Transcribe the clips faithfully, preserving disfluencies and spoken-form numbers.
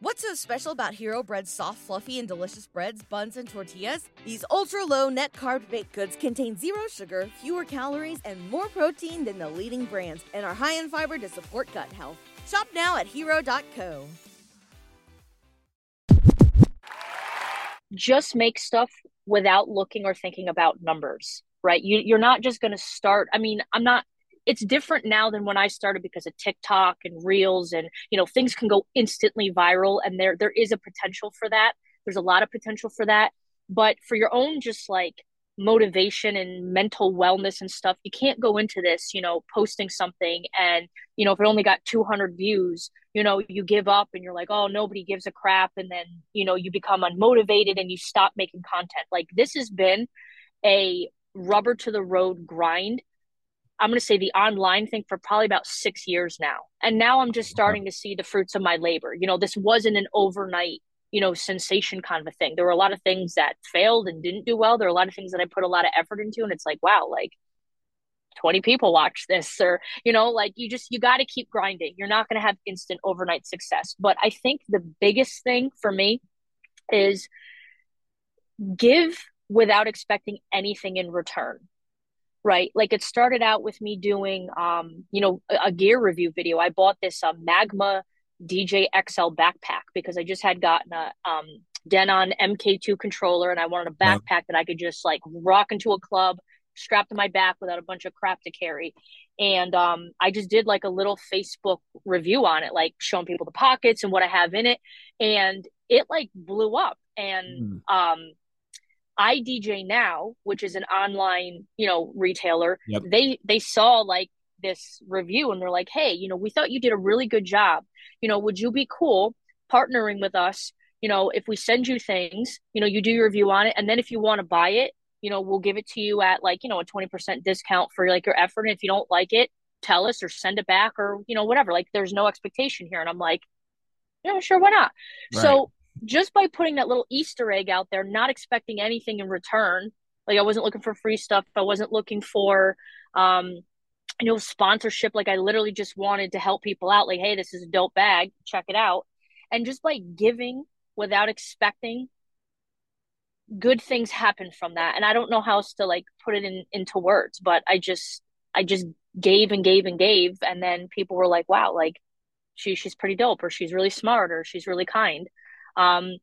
What's so special about Hero Bread's soft, fluffy, and delicious breads, buns, and tortillas? These ultra-low net-carb baked goods contain zero sugar, fewer calories, and more protein than the leading brands, and are high in fiber to support gut health. Shop now at hero dot co. Just make stuff without looking or thinking about numbers, right? You, you're not just going to start. I mean, I'm not. It's different now than when I started because of TikTok and Reels, and, you know, things can go instantly viral, and there there is a potential for that. There's a lot of potential for that. But for your own just like motivation and mental wellness and stuff, you can't go into this, you know, posting something and, you know, if it only got two hundred views, you know, you give up and you're like, oh, nobody gives a crap. And then, you know, you become unmotivated and you stop making content. Like, this has been a rubber to the road grind. I'm going to say the online thing for probably about six years now. And now I'm just starting to see the fruits of my labor. You know, this wasn't an overnight, you know, sensation kind of a thing. There were a lot of things that failed and didn't do well. There are a lot of things that I put a lot of effort into. And it's like, wow, like twenty people watch this, or, you know, like you just, you got to keep grinding. You're not going to have instant overnight success. But I think the biggest thing for me is give without expecting anything in return. Right. Like, it started out with me doing, um, you know, a, a gear review video. I bought this uh, Magma D J X L backpack because I just had gotten a um, Denon M K two controller, and I wanted a backpack yep. that I could just like rock into a club, strapped to my back without a bunch of crap to carry. And um, I just did like a little Facebook review on it, like showing people the pockets and what I have in it. And it like blew up. And mm. um I D J now, which is an online, you know, retailer, yep. they they saw like this review and they're like, hey, you know, we thought you did a really good job. You know, would you be cool partnering with us? You know, if we send you things, you know, you do your review on it. And then if you want to buy it, you know, we'll give it to you at like, you know, a twenty percent discount for like your effort. And if you don't like it, tell us or send it back or, you know, whatever. Like, there's no expectation here. And I'm like, you know, sure, why not? Right. So just by putting that little Easter egg out there, not expecting anything in return. Like, I wasn't looking for free stuff. I wasn't looking for, um, you know, sponsorship. Like, I literally just wanted to help people out. Like, hey, this is a dope bag. Check it out. And just by giving without expecting, good things happen from that. And I don't know how else to like put it in, into words, but I just, I just gave and gave and gave. And then people were like, wow, like she, she's pretty dope, or she's really smart, or she's really kind. Um,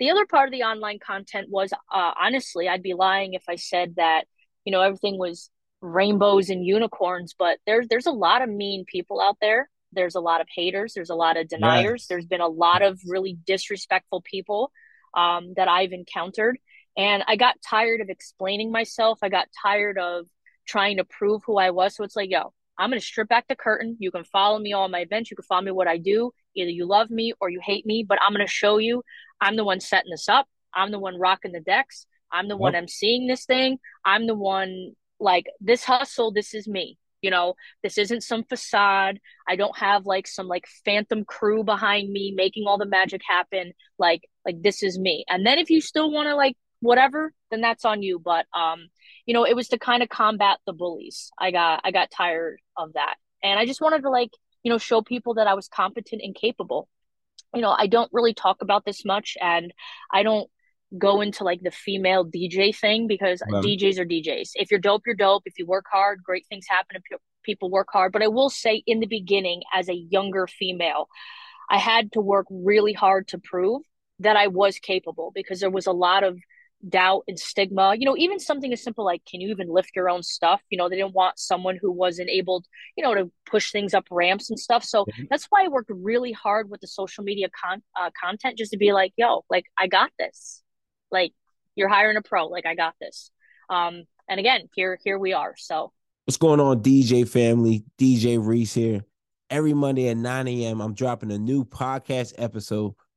the other part of the online content was, uh, honestly, I'd be lying if I said that, you know, everything was rainbows and unicorns, but there's, there's a lot of mean people out there. There's a lot of haters. There's a lot of deniers. Yes. There's been a lot of really disrespectful people, um, that I've encountered, and I got tired of explaining myself. I got tired of trying to prove who I was. So it's like, yo, I'm going to strip back the curtain. You can follow me on my events. You can follow me what I do. Either you love me or you hate me, but I'm going to show you I'm the one setting this up. I'm the one rocking the decks. I'm the yep. one emceeing this thing. I'm the one like this hustle. This is me. You know, this isn't some facade. I don't have like some like phantom crew behind me making all the magic happen. Like, like this is me. And then if you still want to like whatever, then that's on you. But, um, you know, it was to kind of combat the bullies. I got, I got tired of that. And I just wanted to like, you know, show people that I was competent and capable. You know, I don't really talk about this much, and I don't go into like the female D J thing because um, D Js are D Js. If you're dope, you're dope. If you work hard, great things happen, and pe- people work hard. But I will say, in the beginning, as a younger female, I had to work really hard to prove that I was capable, because there was a lot of doubt and stigma. You know, even something as simple like, can you even lift your own stuff? You know, they didn't want someone who wasn't able to, you know, to push things up ramps and stuff. So mm-hmm. that's why I worked really hard with the social media con- uh, content, just to be like, yo, like, I got this. Like, you're hiring a pro. Like, I got this. Um, and again, here, here we are. So what's going on, D J family? D J Reese here. Every Monday at nine a.m., I'm dropping a new podcast episode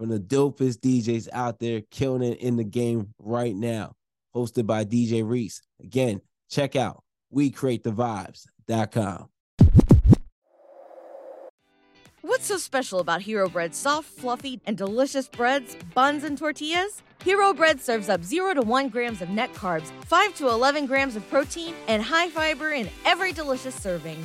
from the dopest D Js out there killing it in the game right now, hosted by D J Reese. Again, check out we create the vibes dot com. What's so special about Hero Bread's soft, fluffy, and delicious breads, buns, and tortillas? Hero Bread serves up zero to one grams of net carbs, five to eleven grams of protein, and high fiber in every delicious serving.